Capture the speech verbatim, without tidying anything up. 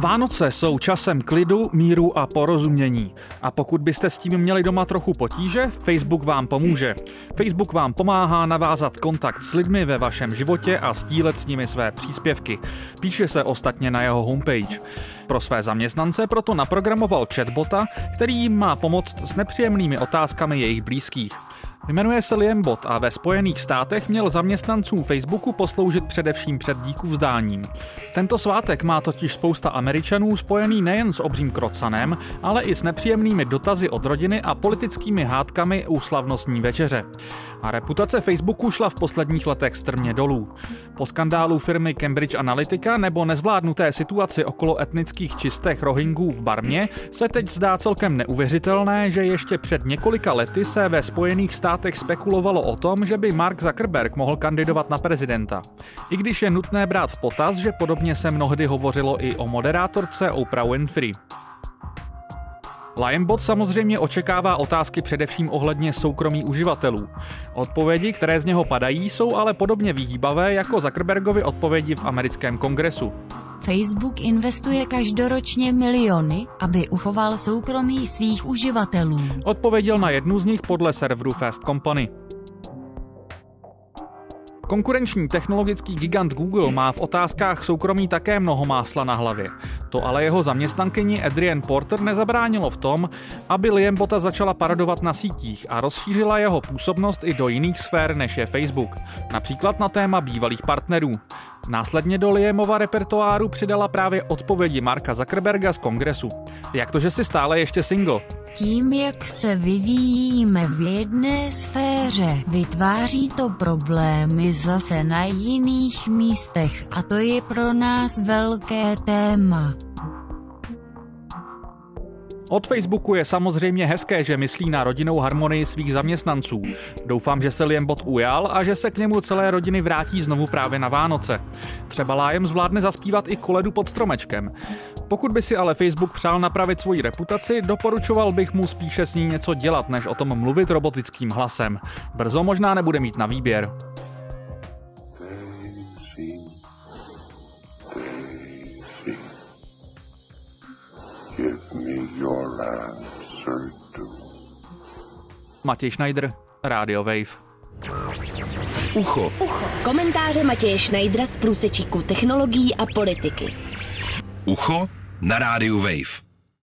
Vánoce jsou časem klidu, míru a porozumění. A pokud byste s tím měli doma trochu potíže, Facebook vám pomůže. Facebook vám pomáhá navázat kontakt s lidmi ve vašem životě a sdílet s nimi své příspěvky. Píše se ostatně na jeho homepage. Pro své zaměstnance proto naprogramoval chatbota, který jim má pomoct s nepříjemnými otázkami jejich blízkých. Jmenuje se Liam Bot a ve Spojených státech měl zaměstnancům Facebooku posloužit především před díkůvzdáním. Tento svátek má totiž spousta Američanů spojený nejen s obřím krocanem, ale i s nepříjemnými dotazy od rodiny a politickými hádkami u slavnostní večeře. A reputace Facebooku šla v posledních letech strmě dolů. Po skandálu firmy Cambridge Analytica nebo nezvládnuté situaci okolo etnických čistech Rohingů v Barmě se teď zdá celkem neuvěřitelné, že ještě před několika lety se ve Spojených státech spekulovalo o tom, že by Mark Zuckerberg mohl kandidovat na prezidenta. I když je nutné brát v potaz, že podobně se mnohdy hovořilo i o moderátorce Oprah Winfrey. Liam Bot samozřejmě očekává otázky především ohledně soukromí uživatelů. Odpovědi, které z něho padají, jsou ale podobně vyhýbavé jako Zuckerbergovy odpovědi v americkém kongresu. Facebook investuje každoročně miliony, aby uchoval soukromí svých uživatelů. Odpověděl na jednu z nich podle serveru Fast Company. Konkurenční technologický gigant Google má v otázkách soukromí také mnoho másla na hlavě. To ale jeho zaměstnankyni Adrien Porter nezabránilo v tom, aby Liam Bota začala parodovat na sítích a rozšířila jeho působnost i do jiných sfér, než je Facebook. Například na téma bývalých partnerů. Následně do Liamova repertoáru přidala právě odpovědi Marka Zuckerberga z kongresu. Jak to, že jsi stále ještě single? Tím, jak se vyvíjíme v jedné sféře, vytváří to problémy zase na jiných místech a to je pro nás velké téma. Od Facebooku je samozřejmě hezké, že myslí na rodinnou harmonii svých zaměstnanců. Doufám, že se Liam Bot ujal a že se k němu celé rodiny vrátí znovu právě na Vánoce. Třeba Liam zvládne zaspívat i koledu pod stromečkem. Pokud by si ale Facebook přál napravit svoji reputaci, doporučoval bych mu spíše s ní něco dělat, než o tom mluvit robotickým hlasem. Brzo možná nebude mít na výběr. Matěj Šnajdr, Radio Wave. Ucho. Ucho. Komentáře Matěje Šnajdra z průsečíku technologií a politiky. Ucho na rádiu Wave.